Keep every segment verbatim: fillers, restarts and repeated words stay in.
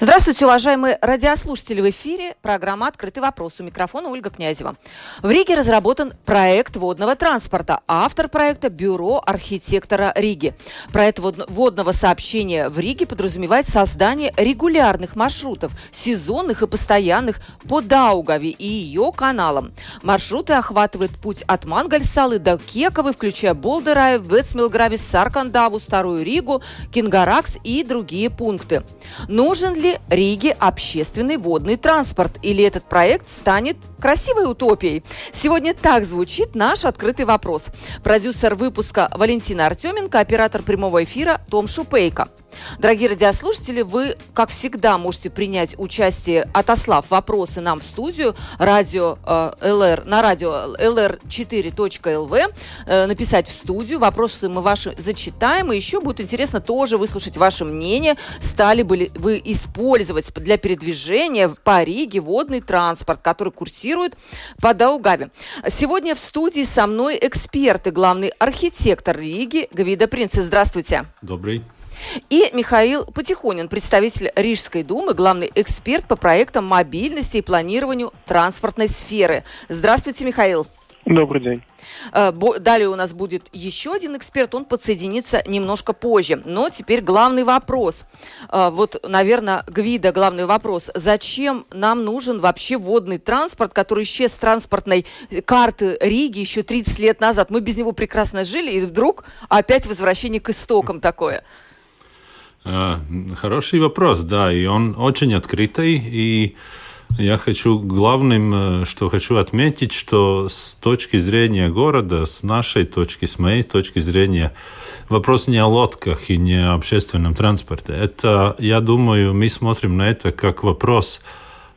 Здравствуйте, уважаемые радиослушатели! В эфире программа «Открытый вопрос». У микрофона Ольга Князева. В Риге разработан проект водного транспорта. Автор проекта – Бюро архитектора Риги. Проект водного сообщения в Риге подразумевает создание регулярных маршрутов, сезонных и постоянных по Даугаве и ее каналам. Маршруты охватывают путь от Мангальсалы до Кекавы, включая Болдерай, Вецмилгравис, Саркандаву, Старую Ригу, Кингаракс и другие пункты. Нужен ли Риге общественный водный транспорт, или этот проект станет красивой утопией? Сегодня так звучит наш открытый вопрос. Продюсер выпуска Валентина Артеменко, оператор прямого эфира Том Шупейко. Дорогие радиослушатели, вы, как всегда, можете принять участие, отослав вопросы нам в студию радио, э, ЛР, на радио эл эр четыре точка эл ви, э, написать в студию. Вопросы мы ваши зачитаем, и еще будет интересно тоже выслушать ваше мнение, стали бы вы использовать для передвижения по Риге водный транспорт, который курсирует по Даугаве. Сегодня в студии со мной эксперт и главный архитектор Риги Гвидо Принц. Здравствуйте. Добрый. И Михаил Потихонин, представитель Рижской думы, главный эксперт по проектам мобильности и планированию транспортной сферы. Здравствуйте, Михаил. Добрый день. Далее у нас будет еще один эксперт, он подсоединится немножко позже. Но теперь главный вопрос. Вот, наверное, Гвидо, главный вопрос. Зачем нам нужен вообще водный транспорт, который исчез с транспортной карты Риги еще тридцать лет назад? Мы без него прекрасно жили, и вдруг опять возвращение к истокам такое. Хороший вопрос, да, и он очень открытый, и я хочу, главным, что хочу отметить, что с точки зрения города, с нашей точки, с моей точки зрения, вопрос не о лодках и не о общественном транспорте. Это, я думаю, мы смотрим на это как вопрос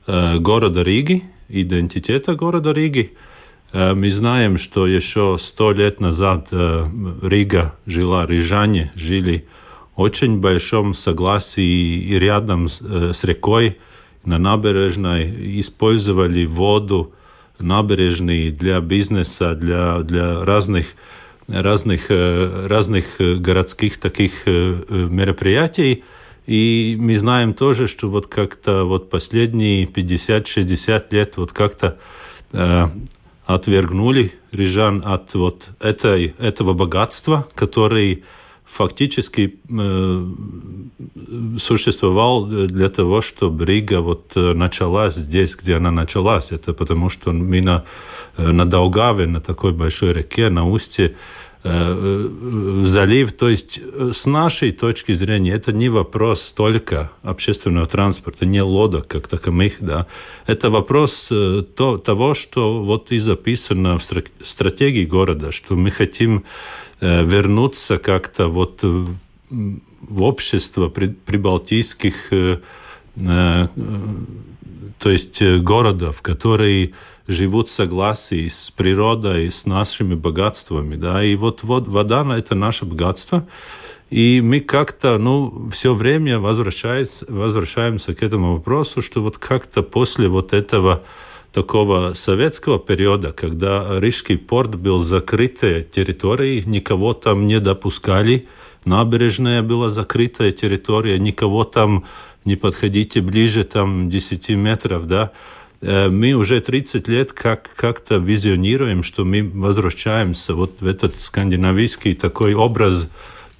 города Риги, идентитета города Риги. Мы знаем, что еще сто лет назад Рига жила, рижане жили очень большом согласии и рядом с, э, с рекой на набережной использовали воду набережной для бизнеса, для, для разных, разных, э, разных городских таких э, мероприятий. И мы знаем тоже, что вот как-то вот последние пятьдесят-шестьдесят лет вот как-то э, отвергнули рижан от вот этой, этого богатства, который фактически э, существовал для того, чтобы Рига вот началась здесь, где она началась. Это потому, что мы на, на Даугаве, на такой большой реке, на устье, э, залив. То есть с нашей точки зрения это не вопрос только общественного транспорта, не лодок как таковых. Да. Это вопрос э, то, того, что вот и записано в стратегии города, что мы хотим вернуться как-то вот в общество прибалтийских, то есть городов, которые живут в согласии с природой, с нашими богатствами, да, и вот, вот вода – это наше богатство, и мы как-то, ну, все время возвращаемся к этому вопросу, что вот как-то после вот этого такого советского периода, когда Рижский порт был закрытой территорией, никого там не допускали, набережная была закрытая территория, никого там не подходите ближе там десять метров, да. Мы уже тридцать лет как- как-то визионируем, что мы возвращаемся вот в этот скандинавский такой образ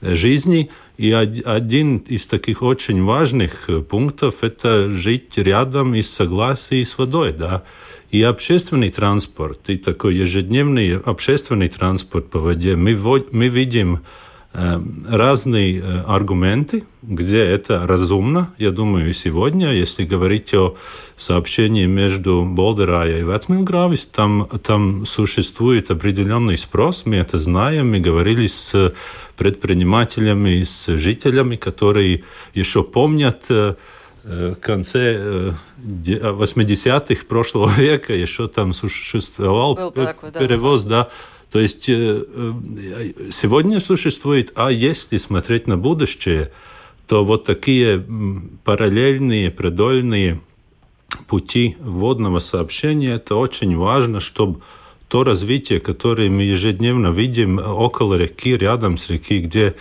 жизни. И один из таких очень важных пунктов – это жить рядом и в согласии с водой. Да? И общественный транспорт, и такой ежедневный общественный транспорт по воде. Мы, мы видим э, разные аргументы, где это разумно. Я думаю, сегодня, если говорить о сообщении между Болдерай и Вецмилгравис, там, там существует определенный спрос. Мы это знаем, мы говорили с предпринимателями, с жителями, которые еще помнят э, в конце восьмидесятых прошлого века еще там существовал такой, да, перевоз, да. То есть сегодня существует, а если смотреть на будущее, то вот такие параллельные, продольные пути водного сообщения, это очень важно, чтобы то развитие, которое мы ежедневно видим около реки, рядом с реки, где,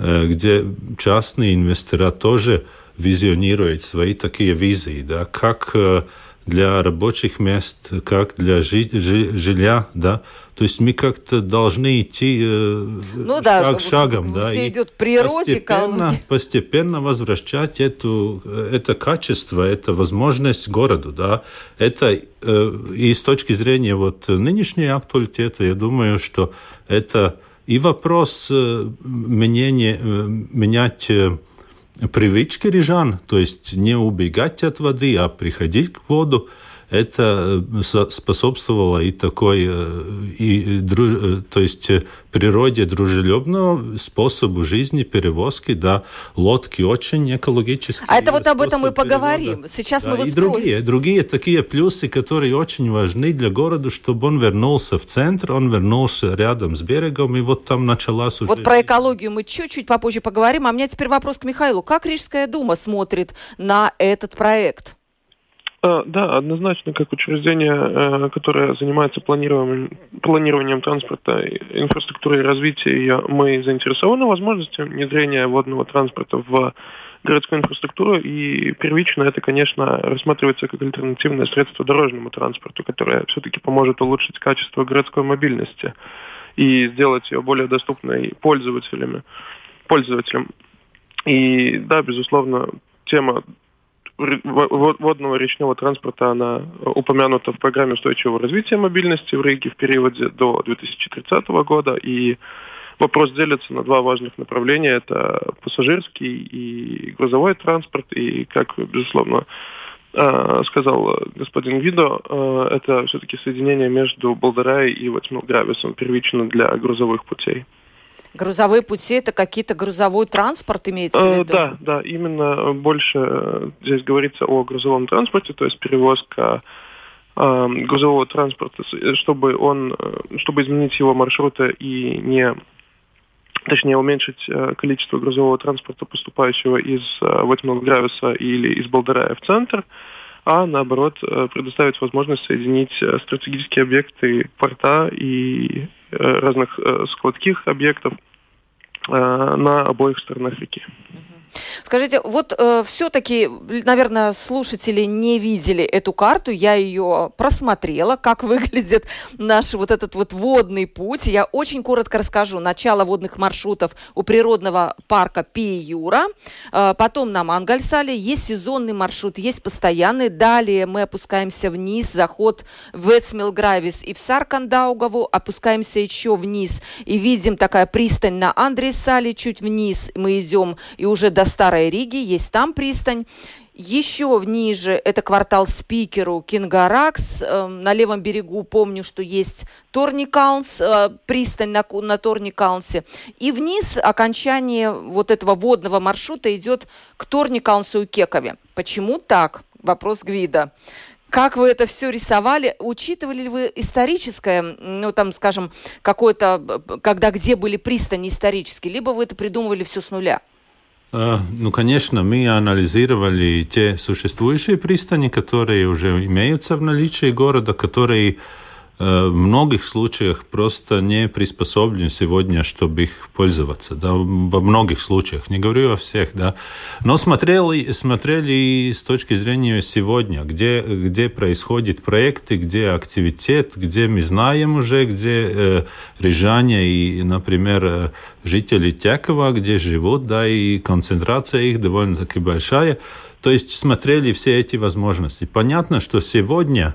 где частные инвестора тоже визионируют свои такие визии, да, как для рабочих мест, как для жилья, да. То есть мы как-то должны идти ну, шаг да, шагом, да, и идет природе, постепенно, постепенно возвращать эту, это качество, это возможность городу, да. Это и с точки зрения вот нынешнего актуалитета, я думаю, что это и вопрос менения, менять привычки рижан, то есть не убегать от воды, а приходить к воду. Это способствовало и такой, и, то есть природе дружелюбного способу жизни, перевозки, да, лодки очень экологические. А это вот об этом мы поговорим. Перевода. Сейчас да, мы вот и скроем. другие, другие такие плюсы, которые очень важны для города, чтобы он вернулся в центр, он вернулся рядом с берегом, и вот там началась уже... Вот про экологию мы чуть-чуть попозже поговорим, а у меня теперь вопрос к Михаилу. Как Рижская дума смотрит на этот проект? Да, однозначно, как учреждение, которое занимается планированием, планированием транспорта, инфраструктуры и развития ее, мы заинтересованы возможностью внедрения водного транспорта в городскую инфраструктуру, и первично это, конечно, рассматривается как альтернативное средство дорожному транспорту, которое все-таки поможет улучшить качество городской мобильности и сделать ее более доступной пользователями, пользователям. И да, безусловно, тема водного речного транспорта, она упомянута в программе устойчивого развития мобильности в Риге в периоде до две тысячи тридцатого года, и вопрос делится на два важных направления. Это пассажирский и грузовой транспорт, и, как, безусловно, сказал господин Гвидо, это все-таки соединение между Болдерай и Вецмилгрависом первично для грузовых путей. Грузовые пути – это какие-то грузовой транспорт, имеется в виду? Да, да, именно больше здесь говорится о грузовом транспорте, то есть перевозка э, грузового транспорта, чтобы он, чтобы изменить его маршруты и не, точнее, уменьшить количество грузового транспорта, поступающего из Вецмилгрависа или из Болдерая в центр, а наоборот предоставить возможность соединить стратегические объекты порта и разных складских объектов на обоих сторонах реки. Скажите, вот э, все-таки, наверное, слушатели не видели эту карту, я ее просмотрела, как выглядит наш вот этот вот водный путь. Я очень коротко расскажу. Начало водных маршрутов у природного парка Пи-Юра, э, потом на Мангальсале, есть сезонный маршрут, есть постоянный. Далее мы опускаемся вниз, заход в Вецмилгравис и в Саркандаugаву, опускаемся еще вниз и видим такая пристань на Андресале, чуть вниз мы идем и уже до Старой Риги, есть там пристань. Еще ниже это квартал Спикеру, Кингаракс. На левом берегу помню, что есть Торнякалнс, пристань на, на Торнякалнсе. И вниз окончание вот этого водного маршрута идет к Торнякалнсу и Кекаве. Почему так? Вопрос Гвидо. Как вы это все рисовали? Учитывали ли вы историческое, ну там, скажем, какое-то, когда где были пристани исторические, либо вы это придумывали все с нуля? Ну, конечно, мы анализировали те существующие пристани, которые уже имеются в наличии города, которые в многих случаях просто не приспособлены сегодня, чтобы их пользоваться. Да? Во многих случаях, не говорю о всех. Да? Но смотрели, смотрели с точки зрения сегодня, где, где происходят проекты, где активитет, где мы знаем уже, где э, рижане и, например, жители Тякова, где живут, да, и концентрация их довольно-таки большая. То есть смотрели все эти возможности. Понятно, что сегодня,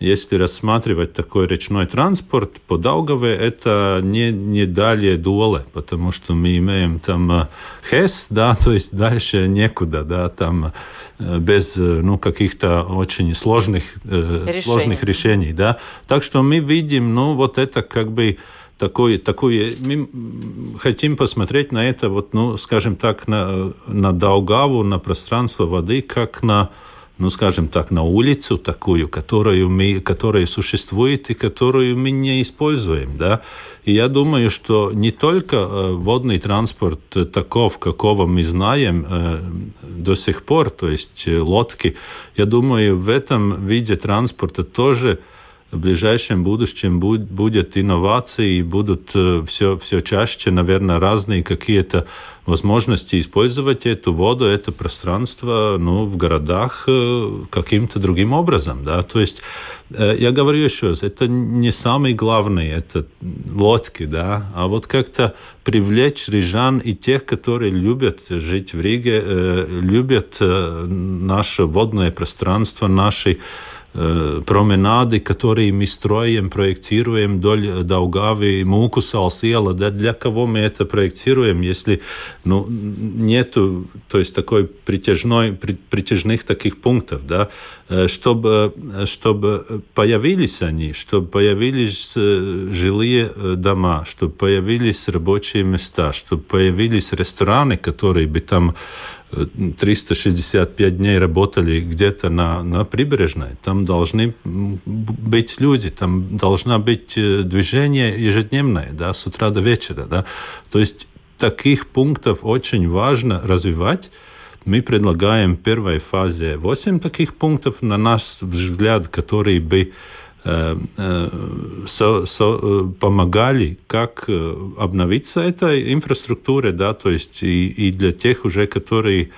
если рассматривать такой речной транспорт по Даугаве, это не, не далее Дуоле, потому что мы имеем там Хес, да, то есть дальше некуда, да, там без ну, каких-то очень сложных, э, сложных решений, да. Так что мы видим, ну, вот это как бы такой, такой, мы хотим посмотреть на это, вот, ну, скажем так, на, на Даугаву, на пространство воды, как на, ну, скажем так, на улицу такую, которую мы, которая существует и которую мы не используем, да. И я думаю, что не только водный транспорт таков, какого мы знаем до сих пор, то есть лодки, я думаю, в этом виде транспорта тоже в ближайшем будущем будут инновации, будут все, все чаще, наверное, разные какие-то возможности использовать эту воду, это пространство, ну, в городах каким-то другим образом, да, то есть я говорю еще раз, это не самый главный, это лодки, да, а вот как-то привлечь рижан и тех, которые любят жить в Риге, любят наше водное пространство, наши променады, которые мы строим, проектируем вдоль Даугавы, Мукусальс иела, да, для кого мы это проектируем, если, ну, нету, то есть такой притяжной, притяжных таких пунктов, да, чтобы, чтобы появились они, чтобы появились жилые дома, чтобы появились рабочие места, чтобы появились рестораны, которые бы там триста шестьдесят пять дней работали где-то на, на прибрежной. Там должны быть люди, там должно быть движение ежедневное, да, с утра до вечера. Да. То есть таких пунктов очень важно развивать. Мы предлагаем в первой фазе восемь таких пунктов, на наш взгляд, которые бы Со, со, помогали, как обновиться этой инфраструктуре, да, то есть и, и для тех уже, которые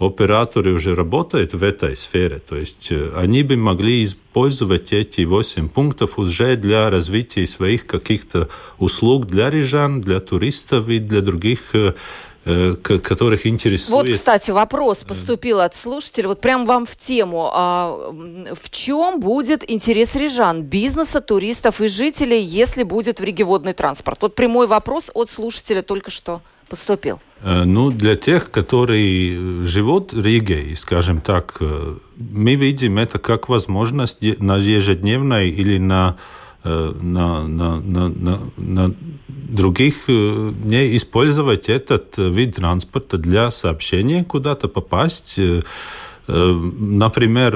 операторы уже работают в этой сфере, то есть они бы могли использовать эти восемь пунктов уже для развития своих каких-то услуг для рижан, для туристов и для других, которых интересует. Вот, кстати, вопрос поступил от слушателя, вот прям вам в тему. А в чем будет интерес рижан, бизнеса, туристов и жителей, если будет в Риге водный транспорт? Вот прямой вопрос от слушателя только что поступил. Ну, для тех, которые живут в Риге, скажем так, мы видим это как возможность на ежедневной или на На, на, на, на, на других не использовать этот вид транспорта для сообщения, куда-то попасть. Например,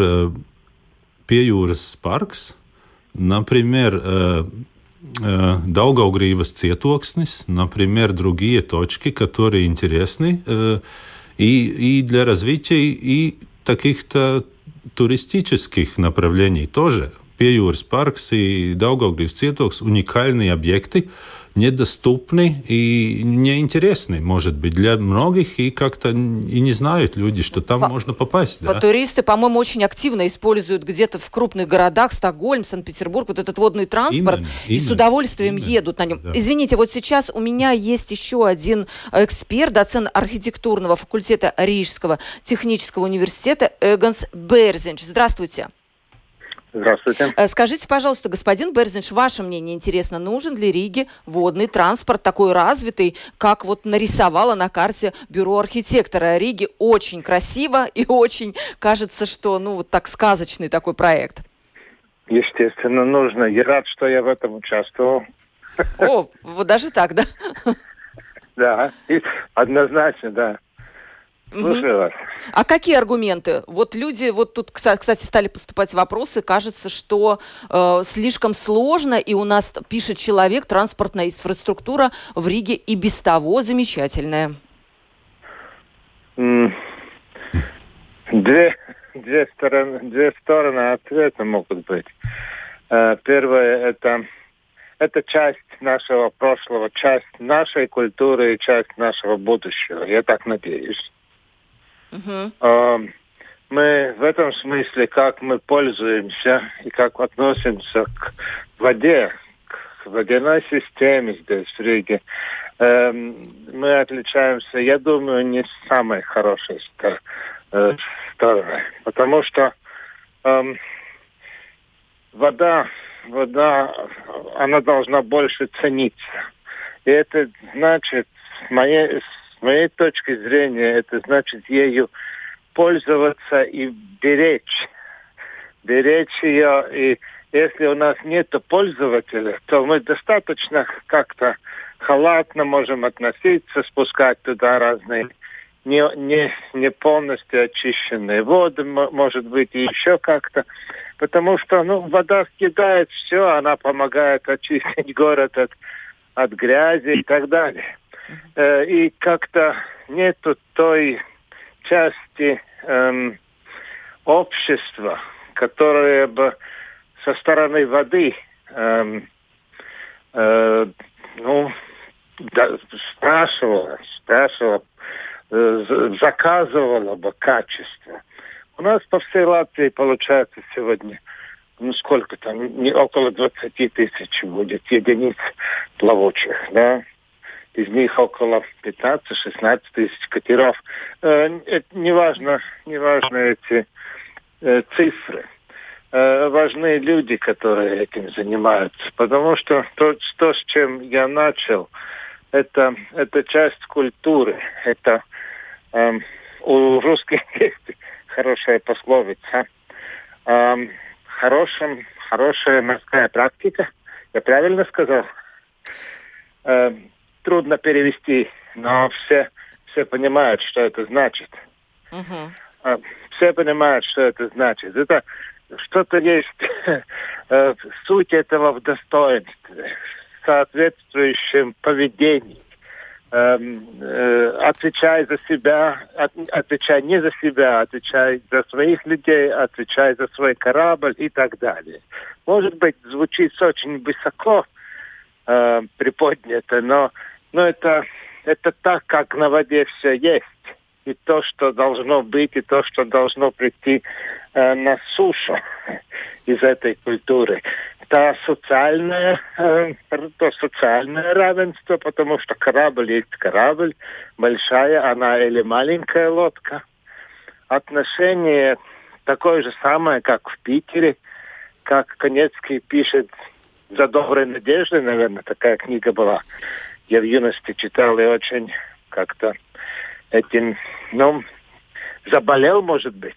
Пи-Юра паркс, например, Даугавгривас cietoksnis, например, другие точки, которые интересны и, и для развития и таких-то туристических направлений тоже. Пи-Юра паркс и Даугавгривас cietoksnis – уникальные объекты, недоступны и неинтересны, может быть, для многих, и как-то и не знают люди, что там по, можно попасть. Да? Туристы, по-моему, очень активно используют где-то в крупных городах, Стокгольм, Санкт-Петербург, вот этот водный транспорт, именно, и именно, с удовольствием именно, едут на нем. Да. Извините, вот сейчас у меня есть еще один эксперт, доцент архитектурного факультета Рижского технического университета Эгонс Берзиньш. Здравствуйте. Здравствуйте. Скажите, пожалуйста, господин Берзиньш, ваше мнение интересно, нужен ли Риге водный транспорт такой развитый, как вот нарисовало на карте бюро архитектора Риги? Очень красиво и очень кажется, что, ну, вот так сказочный такой проект. Естественно, нужно. Я рад, что я в этом участвовал. О, вот даже так, да? Да, однозначно, да. Угу. А какие аргументы? Вот люди, вот тут, кстати, стали поступать вопросы, кажется, что э, слишком сложно, и у нас, пишет человек, транспортная инфраструктура в Риге и без того замечательная. Две, две, стороны, две стороны ответа могут быть. Первое, это, это часть нашего прошлого, часть нашей культуры и часть нашего будущего, я так надеюсь. Uh-huh. Мы в этом смысле, как мы пользуемся и как относимся к воде, к водяной системе здесь, в Риге, мы отличаемся, я думаю, не с самой хорошей стороны. Потому что вода, вода, она должна больше цениться. И это значит, с моей С моей точки зрения, это значит ею пользоваться и беречь. Беречь ее и если у нас нет пользователя, то мы достаточно как-то халатно можем относиться, спускать туда разные не, не, не полностью очищенные воды, может быть, и еще как-то. Потому что ну, вода съедает все, она помогает очистить город от, от грязи и так далее. Э, и как-то нету той части эм, общества, которая бы со стороны воды эм, э, ну, да, спрашивала, спрашивала, э, заказывала бы качество. У нас по всей Латвии получается сегодня, ну сколько там, не, около двадцать тысяч будет единиц плавучих, да? Из них около пятнадцать-шестнадцать тысяч катеров. Э, это неважно, неважно эти э, цифры. Важны люди, которые этим занимаются, потому что то, то с чем я начал, это, это часть культуры. Это э, у русских есть хорошая пословица. Э, хорошим, хорошая морская практика. Я правильно сказал? Э, трудно перевести, но все, все понимают, что это значит. Uh-huh. Э, все понимают, что это значит. Это что-то есть э, суть этого в достоинстве, в соответствующем поведении. Э, э, отвечай за себя, от, отвечай не за себя, отвечай за своих людей, отвечай за свой корабль и так далее. Может быть, звучит очень высоко э, приподнято, но, но это, это так, как на воде все есть. И то, что должно быть, и то, что должно прийти э, на сушу из этой культуры. Это социальное, э, то социальное равенство, потому что корабль есть корабль, большая она или маленькая лодка. Отношение такое же самое, как в Питере, как Конецкий пишет «За доброй надеждой», наверное, такая книга была. Я в юности читал и очень как-то этим, ну, заболел, может быть.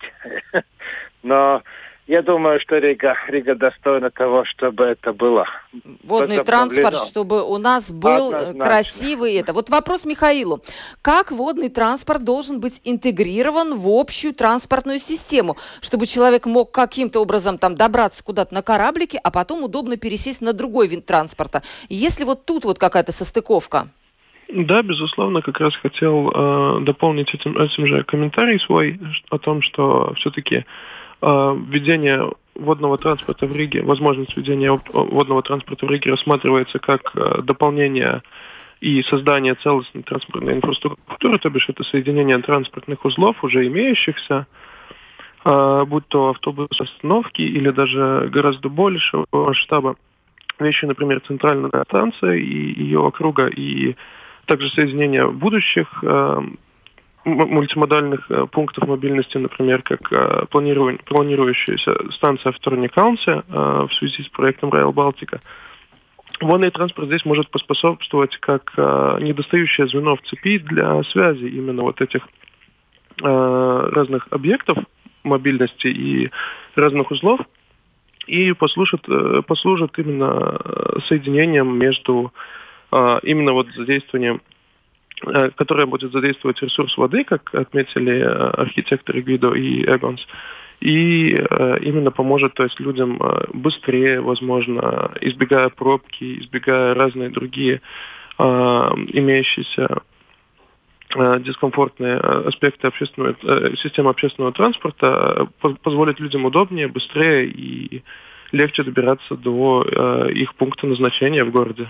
Но я думаю, что Рига, Рига достойна того, чтобы это было. Водный транспорт, чтобы у нас был однозначно красивый. Это. Вот вопрос Михаилу. Как водный транспорт должен быть интегрирован в общую транспортную систему, чтобы человек мог каким-то образом там добраться куда-то на кораблике, а потом удобно пересесть на другой вид транспорта? Есть ли вот тут вот какая-то состыковка? Да, безусловно, как раз хотел э, дополнить этим, этим же комментарий свой о том, что все-таки э, введение водного транспорта в Риге, возможность введения водного транспорта в Риге рассматривается как э, дополнение и создание целостной транспортной инфраструктуры, то бишь это соединение транспортных узлов, уже имеющихся, э, будь то автобусные остановки или даже гораздо большего масштаба вещи, например, центральная станция и ее округа, и также соединение будущих э, мультимодальных э, пунктов мобильности, например, как э, планирующаяся станция в Торнякалнсе э, в связи с проектом Rail Baltica. Водный транспорт здесь может поспособствовать как э, недостающее звено в цепи для связи именно вот этих э, разных объектов мобильности и разных узлов, и послужит, э, послужит именно соединением между именно вот задействование, которое будет задействовать ресурс воды, как отметили архитекторы Гвидо и Эгонс, и именно поможет, то есть, людям быстрее, возможно, избегая пробки, избегая разные другие э, имеющиеся э, дискомфортные аспекты общественного, э, системы общественного транспорта, позволит людям удобнее, быстрее и легче добираться до э, их пункта назначения в городе.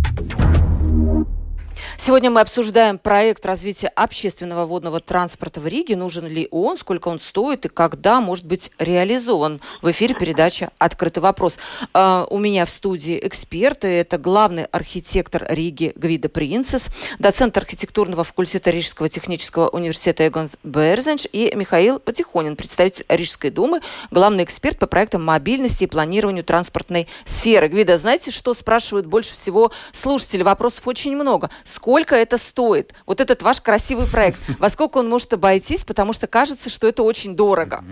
Сегодня мы обсуждаем проект развития общественного водного транспорта в Риге. Нужен ли он, сколько он стоит и когда может быть реализован. В эфире передача «Открытый вопрос». А, у меня в студии эксперты. Это главный архитектор Риги Гвидо Принц, доцент архитектурного факультета Рижского технического университета Эгонс Берзиньш и Михаил Потихонин, представитель Рижской думы, главный эксперт по проектам мобильности и планированию транспортной сферы. Гвидо, знаете, что спрашивают больше всего слушатели? Вопросов очень много. Сколько это стоит? Вот этот ваш красивый проект. Во сколько он может обойтись? Потому что кажется, что это очень дорого.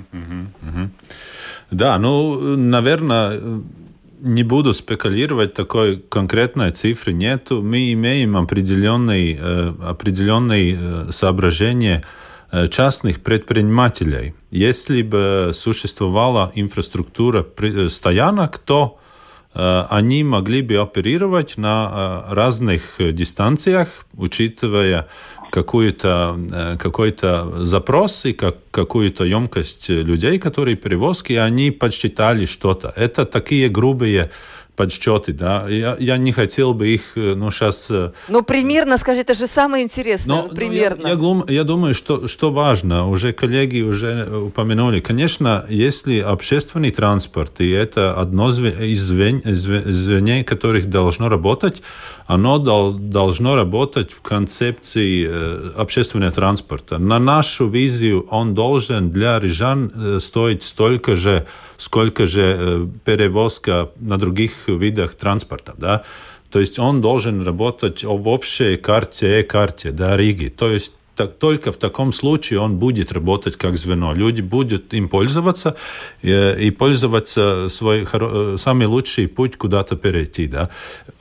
Да, ну, наверное, не буду спекулировать, такой конкретной цифры нету. Мы имеем определенные, определенные соображения частных предпринимателей. Если бы существовала инфраструктура стоянок, то они могли бы оперировать на разных дистанциях, учитывая какой-то, какой-то запрос и как, какую-то емкость людей, которые перевозки, они подсчитали что-то. Это такие грубые подсчеты, да. Я, я не хотел бы их, ну, сейчас... Ну, примерно, скажи, это же самое интересное, но, примерно. Я, я, глум, я думаю, что, что важно, уже коллеги уже упомянули, конечно, если общественный транспорт, и это одно из звен, звеней, которых должно работать, оно дол, должно работать в концепции общественного транспорта. На нашу визию он должен для рижан стоить столько же, сколько же перевозка на других видах транспорта, да, то есть он должен работать в общей карте, карте, да, Риги, то есть так, только в таком случае он будет работать как звено, люди будут им пользоваться э, и пользоваться свой хоро- самый лучший путь куда-то перейти, да.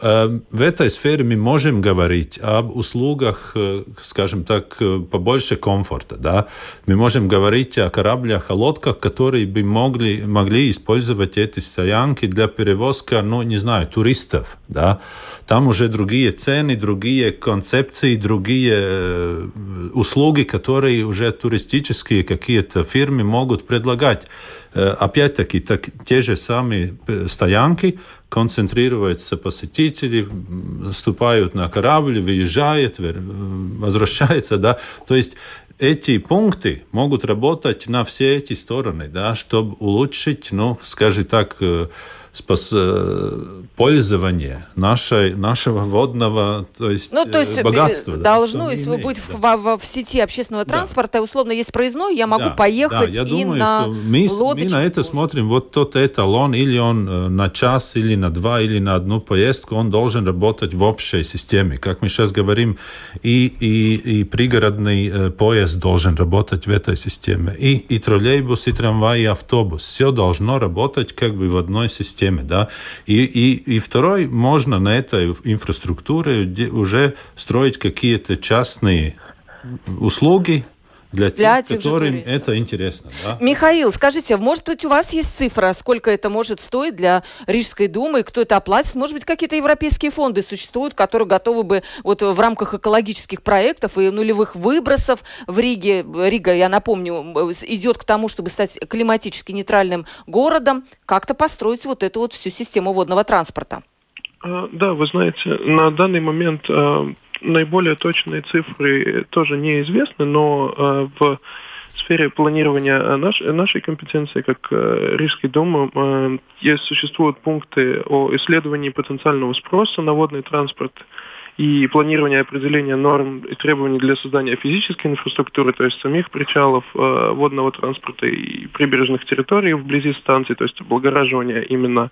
Э, в этой сфере мы можем говорить об услугах, э, скажем так, э, побольше комфорта, да. Мы можем говорить о кораблях, о лодках, которые бы могли, могли использовать эти стоянки для перевозки, ну, не знаю, туристов, да. Там уже другие цены, другие концепции, другие э, услуги, которые уже туристические какие-то фирмы могут предлагать. Опять-таки, так, те же самые стоянки, концентрируются посетители, вступают на корабль, выезжают, возвращаются, да. То есть эти пункты могут работать на все эти стороны, да, чтобы улучшить, ну, скажем так, спас, пользование нашей, нашего водного, то есть, ну, то есть богатства. Должно, да, если вы будете да. в, в сети общественного транспорта, да. условно есть проездной, я могу да, поехать да, я и думаю, на мы, лодочке. Мы на это тоже. Смотрим, вот тот эталон, или он на час, или на два, или на одну поездку, он должен работать в общей системе. Как мы сейчас говорим, и, и, и пригородный поезд должен работать в этой системе. И, и троллейбус, и трамвай, и автобус. Все должно работать как бы в одной системе. Теме, да? и, и, и второй, можно на этой инфраструктуре уже строить какие-то частные услуги для, для тех, которым это интересно. Да? Михаил, скажите, может быть, у вас есть цифра, сколько это может стоить для Рижской думы, кто это оплатит? Может быть, какие-то европейские фонды существуют, которые готовы бы вот в рамках экологических проектов и нулевых выбросов в Риге, Рига, я напомню, идет к тому, чтобы стать климатически нейтральным городом, как-то построить вот эту вот всю систему водного транспорта? Да, вы знаете, на данный момент... Наиболее точные цифры тоже неизвестны, но э, в сфере планирования наш, нашей компетенции, как э, Рижской думы, э, есть, существуют пункты о исследовании потенциального спроса на водный транспорт и планирование определения норм и требований для создания физической инфраструктуры, то есть самих причалов э, водного транспорта и прибережных территорий вблизи станций, то есть облагораживание именно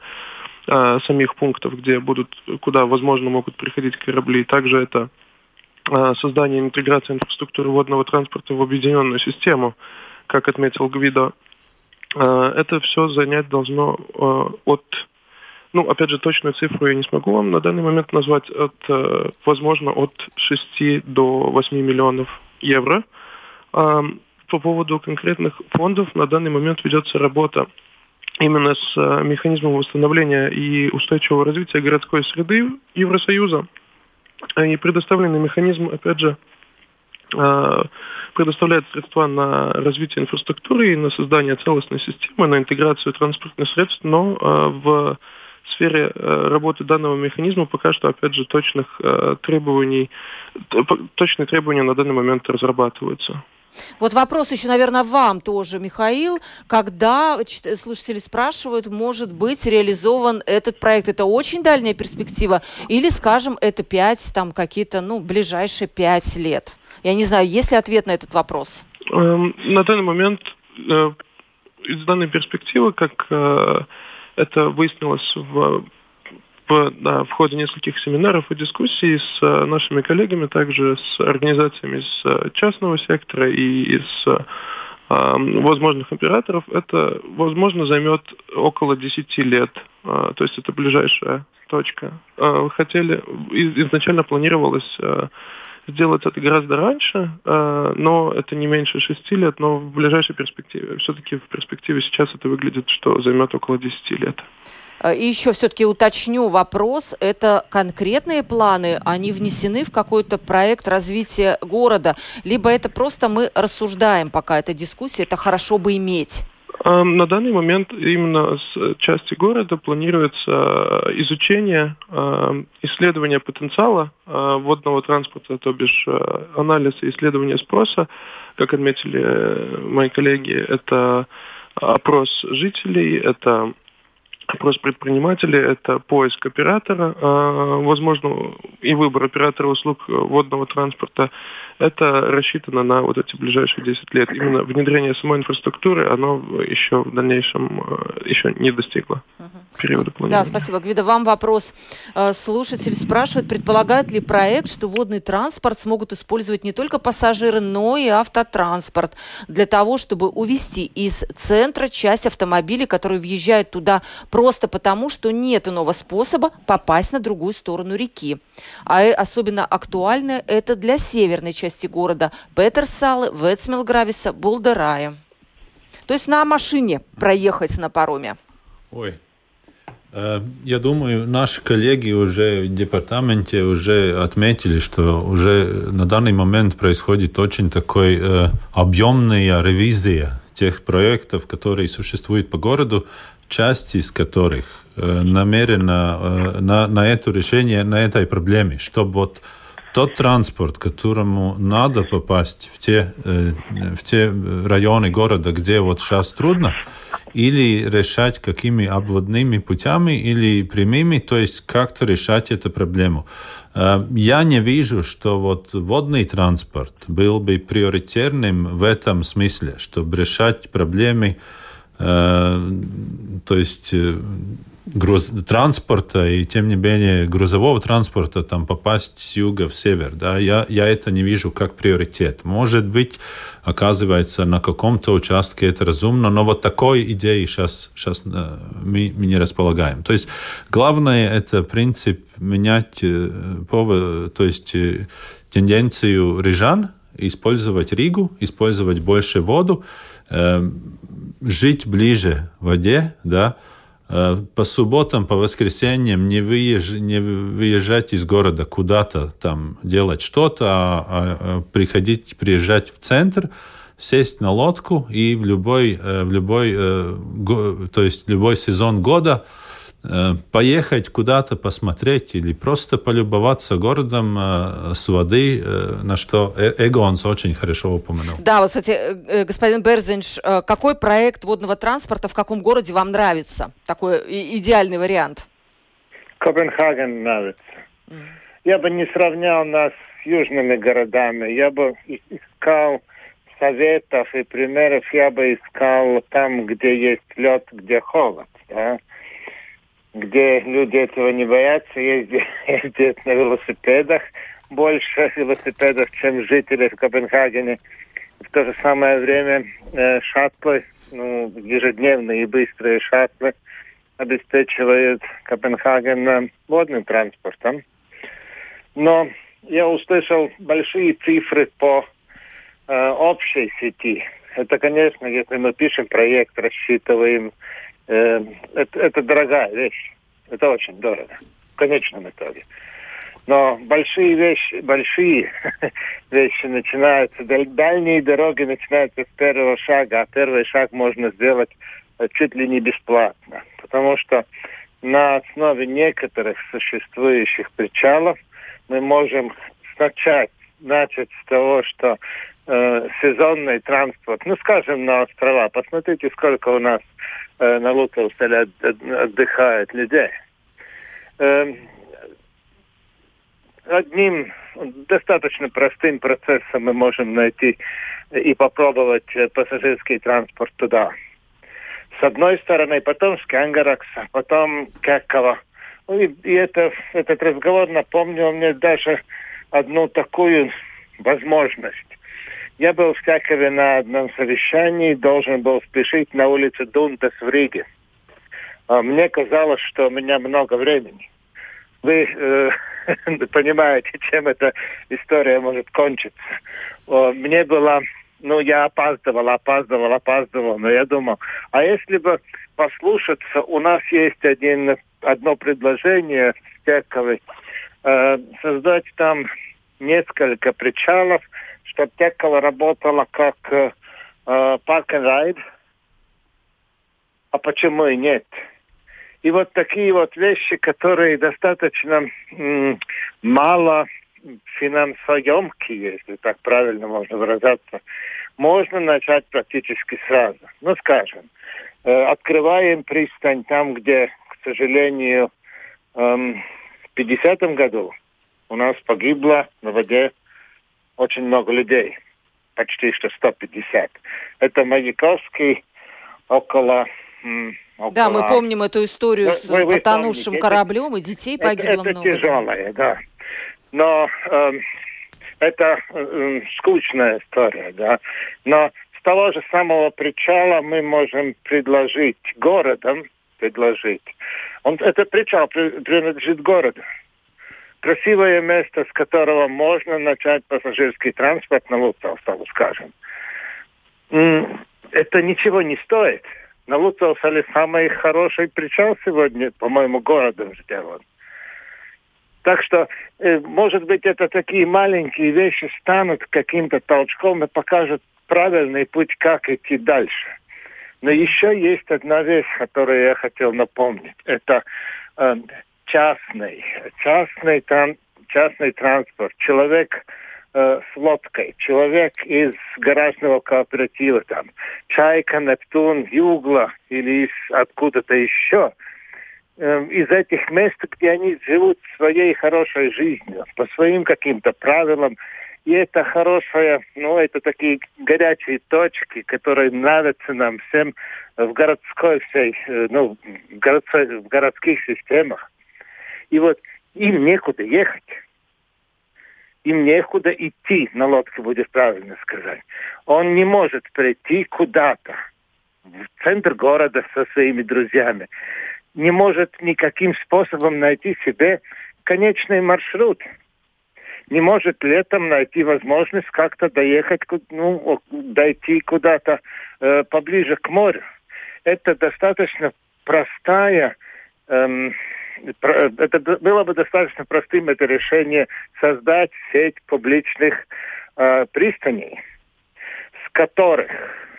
самих пунктов, где будут, куда, возможно, могут приходить корабли. Также это создание и интеграция инфраструктуры водного транспорта в объединенную систему, как отметил Гвидо. Это все занять должно от, ну, опять же, точную цифру я не смогу вам на данный момент назвать, от, возможно, от шести до восьми миллионов евро. По поводу конкретных фондов на данный момент ведется работа именно с механизмом восстановления и устойчивого развития городской среды Евросоюза. И предоставленный механизм, опять же, предоставляет средства на развитие инфраструктуры и на создание целостной системы, на интеграцию транспортных средств, но в сфере работы данного механизма пока что, опять же, точных требований, точные требования на данный момент разрабатываются. Вот вопрос еще, наверное, вам тоже, Михаил. Когда, слушатели спрашивают, может быть реализован этот проект? Это очень дальняя перспектива? Или, скажем, это пять, там, какие-то, ну, ближайшие пять лет? Я не знаю, есть ли ответ на этот вопрос? На данный момент из данной перспективы, как это выяснилось в... В, да, в ходе нескольких семинаров и дискуссий с а, нашими коллегами, также с организациями из а, частного сектора и из а, возможных операторов, это, возможно, займет около десять лет. А, то есть это ближайшая точка. А, хотели, из, изначально планировалось а, сделать это гораздо раньше, а, но это не меньше шести лет, но в ближайшей перспективе. Все-таки в перспективе сейчас это выглядит, что займет около десяти лет. И еще все-таки уточню вопрос. Это конкретные планы, они внесены в какой-то проект развития города? Либо это просто мы рассуждаем пока, эта дискуссия, это хорошо бы иметь? На данный момент именно с части города планируется изучение, исследование потенциала водного транспорта, то бишь анализ и исследование спроса. Как отметили мои коллеги, это опрос жителей, это... Опрос предпринимателей – это поиск оператора, э, возможно, и выбор оператора услуг водного транспорта. Это рассчитано на вот эти ближайшие десять лет. Именно внедрение самой инфраструктуры, оно еще в дальнейшем э, еще не достигло uh-huh. периода планирования. Да, спасибо. Гвидо, вам вопрос. Слушатель спрашивает, предполагает ли проект, что водный транспорт смогут использовать не только пассажиры, но и автотранспорт для того, чтобы увезти из центра часть автомобилей, которые въезжают туда просто потому, что нет иного способа попасть на другую сторону реки. А особенно актуально это для северной части города Петерсалы, Вецмилгрависа, Болдерая. То есть на машине проехать на пароме. Ой, э, я думаю, наши коллеги уже в департаменте уже отметили, что уже на данный момент происходит очень такой э, объемная ревизия тех проектов, которые существуют по городу, часть из которых э, намерена э, на, на это решение, на этой проблеме, чтобы вот тот транспорт, которому надо попасть в те, э, в те районы города, где вот сейчас трудно, или решать какими обводными путями, или прямыми, то есть как-то решать эту проблему. Э, я не вижу, что вот водный транспорт был бы приоритетным в этом смысле, чтобы решать проблемы то есть груз, транспорта, и тем не менее грузового транспорта там попасть с юга в север, да, я, я это не вижу как приоритет. Может быть, оказывается, на каком-то участке это разумно, но вот такой идеи сейчас, сейчас мы, мы не располагаем. То есть главное это принцип менять повод, то есть тенденцию рижан, использовать Ригу, использовать больше воду, жить ближе к воде, да, по субботам, по воскресеньям не выезжать, не выезжать из города куда-то там делать что-то, а приходить, приезжать в центр, сесть на лодку и в любой, в любой, то есть любой сезон года поехать куда-то посмотреть или просто полюбоваться городом с воды, на что Эгонс очень хорошо упомянул. Да, вот, кстати, господин Берзиньш, какой проект водного транспорта в каком городе вам нравится? Такой идеальный вариант. Копенхаген нравится. Я бы не сравнял нас с южными городами. Я бы искал советов и примеров. Я бы искал там, где есть лед, где холод, да? Где люди этого не боятся, ездят, ездят на велосипедах, больше велосипедов, чем жители в Копенгагене. В то же самое время э, шаттлы, ну, ежедневные и быстрые шаттлы обеспечивают Копенгаген водным транспортом. Но я услышал большие цифры по э, общей сети. Это, конечно, если мы пишем проект, рассчитываем, Это, это дорогая вещь. Это очень дорого. В конечном итоге. Но большие вещи, большие вещи начинаются, дальние дороги начинаются с первого шага, а первый шаг можно сделать чуть ли не бесплатно. Потому что на основе некоторых существующих причалов мы можем начать, начать с того, что э, сезонный транспорт, ну, скажем, на острова. Посмотрите, сколько у нас э, на Луцавсале отдыхает людей. Э, одним достаточно простым процессом мы можем найти и попробовать пассажирский транспорт туда. С одной стороны, потом с Кингаракса, потом Кекава. И, и это, этот разговор напомнил мне даже одну такую возможность. Я был в Кекове на одном совещании, должен был спешить на улицу Дундас в Риге. Мне казалось, что у меня много времени. Вы э, понимаете, чем эта история может кончиться. Мне было... Ну, я опаздывал, опаздывал, опаздывал, но я думал, а если бы послушаться, у нас есть один, одно предложение в Кекове, э, создать там несколько причалов, чтобы Кекова работала как э, park and ride. А почему и нет? И вот такие вот вещи, которые достаточно м- мало... финансоемкие, если так правильно можно выражаться, можно начать практически сразу. Ну, скажем, э, открываем пристань там, где, к сожалению, эм, в пятидесятом году у нас погибло на воде очень много людей. Почти что сто пятьдесят. Это Маяковский около... М- Около... Да, мы помним эту историю, ну, с вы, вы потонувшим помните. Кораблем, это, и детей погибло это, это много. Это тяжелое, да. Но э, это э, скучная история, да. Но с того же самого причала мы можем предложить городам, предложить. Он, это причал принадлежит городу. Красивое место, с которого можно начать пассажирский транспорт на Луцавсалу, скажем. Это ничего не стоит. На Луцавсале самый хороший причал сегодня, по-моему, городом сделан. Так что, может быть, это такие маленькие вещи станут каким-то толчком и покажут правильный путь, как идти дальше. Но еще есть одна вещь, которую я хотел напомнить. Это э, частный, частный, тран, частный транспорт. Человек э, с лодкой, человек из гаражного кооператива, там, Чайка, Нептун, Югла или из откуда-то еще. Из этих мест, где они живут своей хорошей жизнью, по своим каким-то правилам. И это хорошая, ну, это такие горячие точки, которые нравятся нам всем в городской всей, ну, в, городской, в городских системах. И вот им некуда ехать. Им некуда идти, на лодке будет правильно сказать. Он не может прийти куда-то, в центр города со своими друзьями. Не может никаким способом найти себе конечный маршрут. Не может летом найти возможность как-то доехать, ну, дойти куда-то э, поближе к морю. Это достаточно простая... Эм, про, это было бы достаточно простым это решение создать сеть публичных э, пристаней, с которых...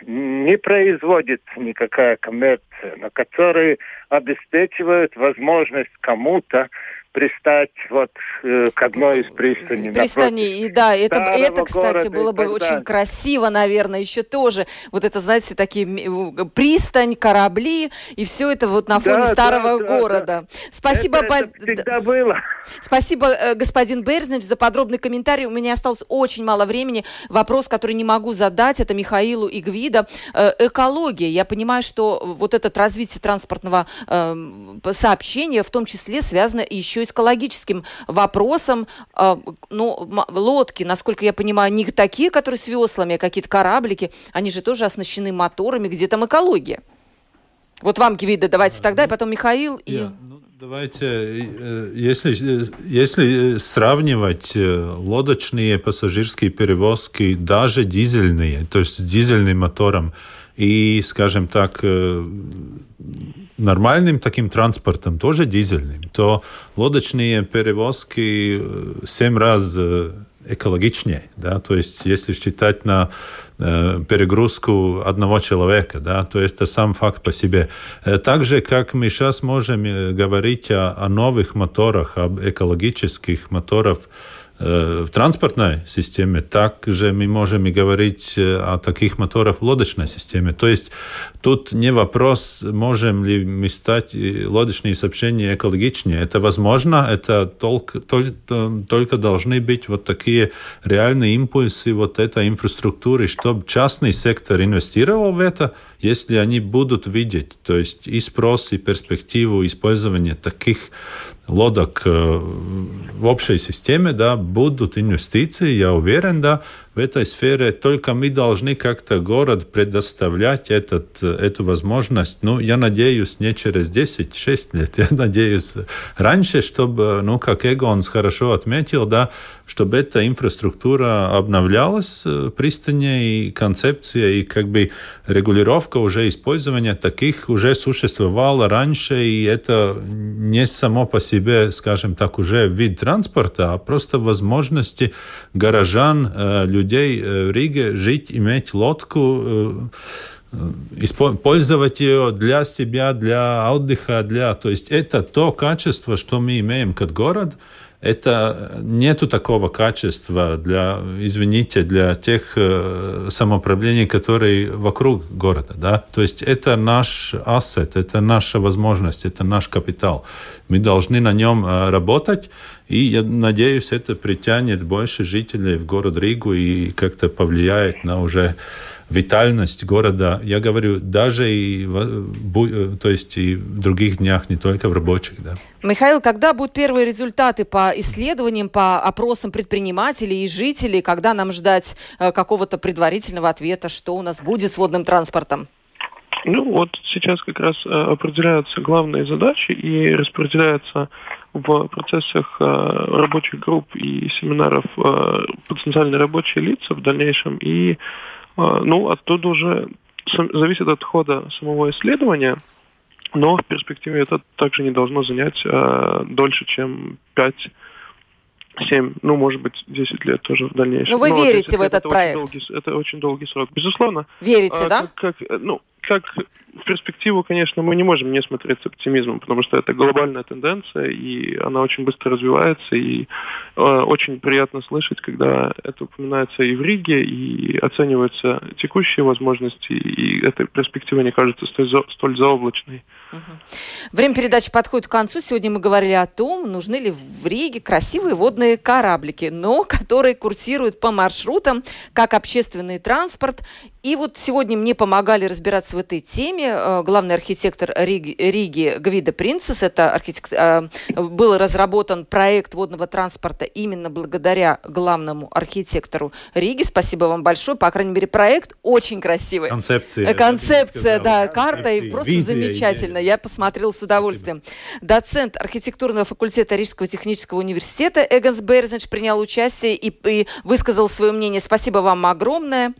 не производится никакая коммерция, но которые обеспечивают возможность кому-то пристать вот э, к одной из пристаней. Пристани, и да, это, это кстати, было бы очень красиво, наверное, еще тоже. Вот это, знаете, такие пристань, корабли, и все это вот на фоне да, старого да, города. Да, да. Спасибо, это, по... это всегда было. Спасибо, господин Берзиньш, за подробный комментарий. У меня осталось очень мало времени. Вопрос, который не могу задать, это Михаилу и Гвидо. Экология. Я понимаю, что вот это развитие транспортного э, сообщения в том числе связано еще и с экологическим вопросом. Но лодки, насколько я понимаю, не такие, которые с веслами, а какие-то кораблики, они же тоже оснащены моторами. Где там экология? Вот вам, Гвидо, давайте тогда, и потом Михаил. И... Yeah. Ну, давайте, если, если сравнивать лодочные пассажирские перевозки, даже дизельные, то есть с дизельным мотором, и, скажем так, нормальным таким транспортом, тоже дизельным, то лодочные перевозки семь раз экологичнее, да, то есть если считать на э, перегрузку одного человека, да, то есть это сам факт по себе. Так же, как мы сейчас можем говорить о, о новых моторах, об экологических моторах э, в транспортной системе, так же мы можем и говорить о таких моторах в лодочной системе. То есть тут не вопрос, можем ли мы стать лодочные сообщения экологичнее. Это возможно, это только, только, только должны быть вот такие реальные импульсы вот этой инфраструктуры, чтобы частный сектор инвестировал в это, если они будут видеть, то есть и спрос, и перспективу использования таких лодок в общей системе, да, будут инвестиции, я уверен, да, в этой сфере. Только мы должны как-то город предоставлять этот, эту возможность. Ну, я надеюсь, не через десять-шесть лет, я надеюсь, раньше, чтобы, ну, как Эгонс хорошо отметил, да, чтобы эта инфраструктура обновлялась, пристани и концепция, и как бы регулировка уже использования таких уже существовала раньше, и это не само по себе, скажем так, уже вид транспорта, а просто возможности горожан, людей в Риге жить, иметь лодку, использовать ее для себя, для отдыха, для... То есть это то качество, что мы имеем как город. Это нету такого качества для, извините, для тех э, самоуправлений, которые вокруг города, да. То есть это наш ассет, это наша возможность, это наш капитал. Мы должны на нем э, работать, и я надеюсь, это притянет больше жителей в город Ригу и как-то повлияет на уже витальность города. Я говорю, даже и в, то есть и в других днях, не только в рабочих. Да. Михаил, когда будут первые результаты по исследованиям, по опросам предпринимателей и жителей? Когда нам ждать какого-то предварительного ответа, что у нас будет с водным транспортом? Ну вот сейчас как раз определяются главные задачи и распределяются в процессах рабочих групп и семинаров потенциально рабочие лица в дальнейшем, и ну, оттуда уже зависит от хода самого исследования, но в перспективе это также не должно занять э, дольше, чем пять-семь, ну, может быть, десять лет тоже в дальнейшем. Но вы но верите лет, в этот это проект? Очень долгий, это очень долгий срок, безусловно. Верите, а, да? Как, как, ну, как в перспективу, конечно, мы не можем не смотреть с оптимизмом, потому что это глобальная тенденция, и она очень быстро развивается, и э, очень приятно слышать, когда это упоминается и в Риге, и оцениваются текущие возможности, и эта перспектива не кажется столь, за, столь заоблачной. Угу. Время передачи подходит к концу. Сегодня мы говорили о том, нужны ли в Риге красивые водные кораблики, но которые курсируют по маршрутам, как общественный транспорт. И вот сегодня мне помогали разбираться в этой теме главный архитектор Риги, Риги Гвидо Принц. Это архитект... был разработан проект водного транспорта именно благодаря главному архитектору Риги. Спасибо вам большое. По крайней мере, проект очень красивый. Концепция. Концепция, да, карта. И просто визия, замечательно. Идея. Я посмотрела с удовольствием. Спасибо. Доцент архитектурного факультета Рижского технического университета Эгонс Берзиньш принял участие и, и высказал свое мнение. Спасибо вам огромное.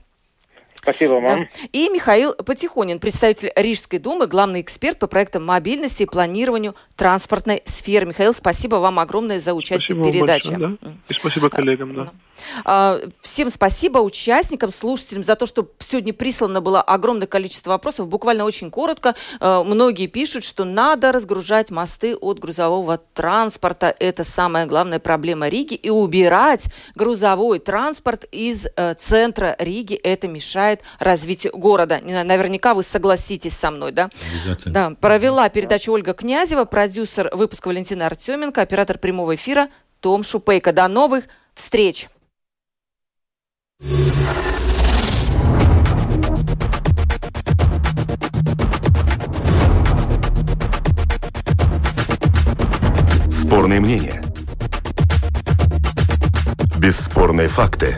Спасибо вам. И Михаил Потихонин, представитель Рижской думы, главный эксперт по проектам мобильности и планированию транспортной сферы. Михаил, спасибо вам огромное за участие спасибо в передаче. Большое, да? И спасибо коллегам. Да. Всем спасибо участникам, слушателям за то, что сегодня прислано было огромное количество вопросов. Буквально очень коротко. Многие пишут, что надо разгружать мосты от грузового транспорта. Это самая главная проблема Риги. И убирать грузовой транспорт из центра Риги. Это мешает развитию города. Наверняка вы согласитесь со мной, да? Обязательно. Да. Провела передачу Ольга Князева, продюсер выпуска Валентина Артеменко, оператор прямого эфира Том Шупейко. До новых встреч! Спорные мнения. Бесспорные факты.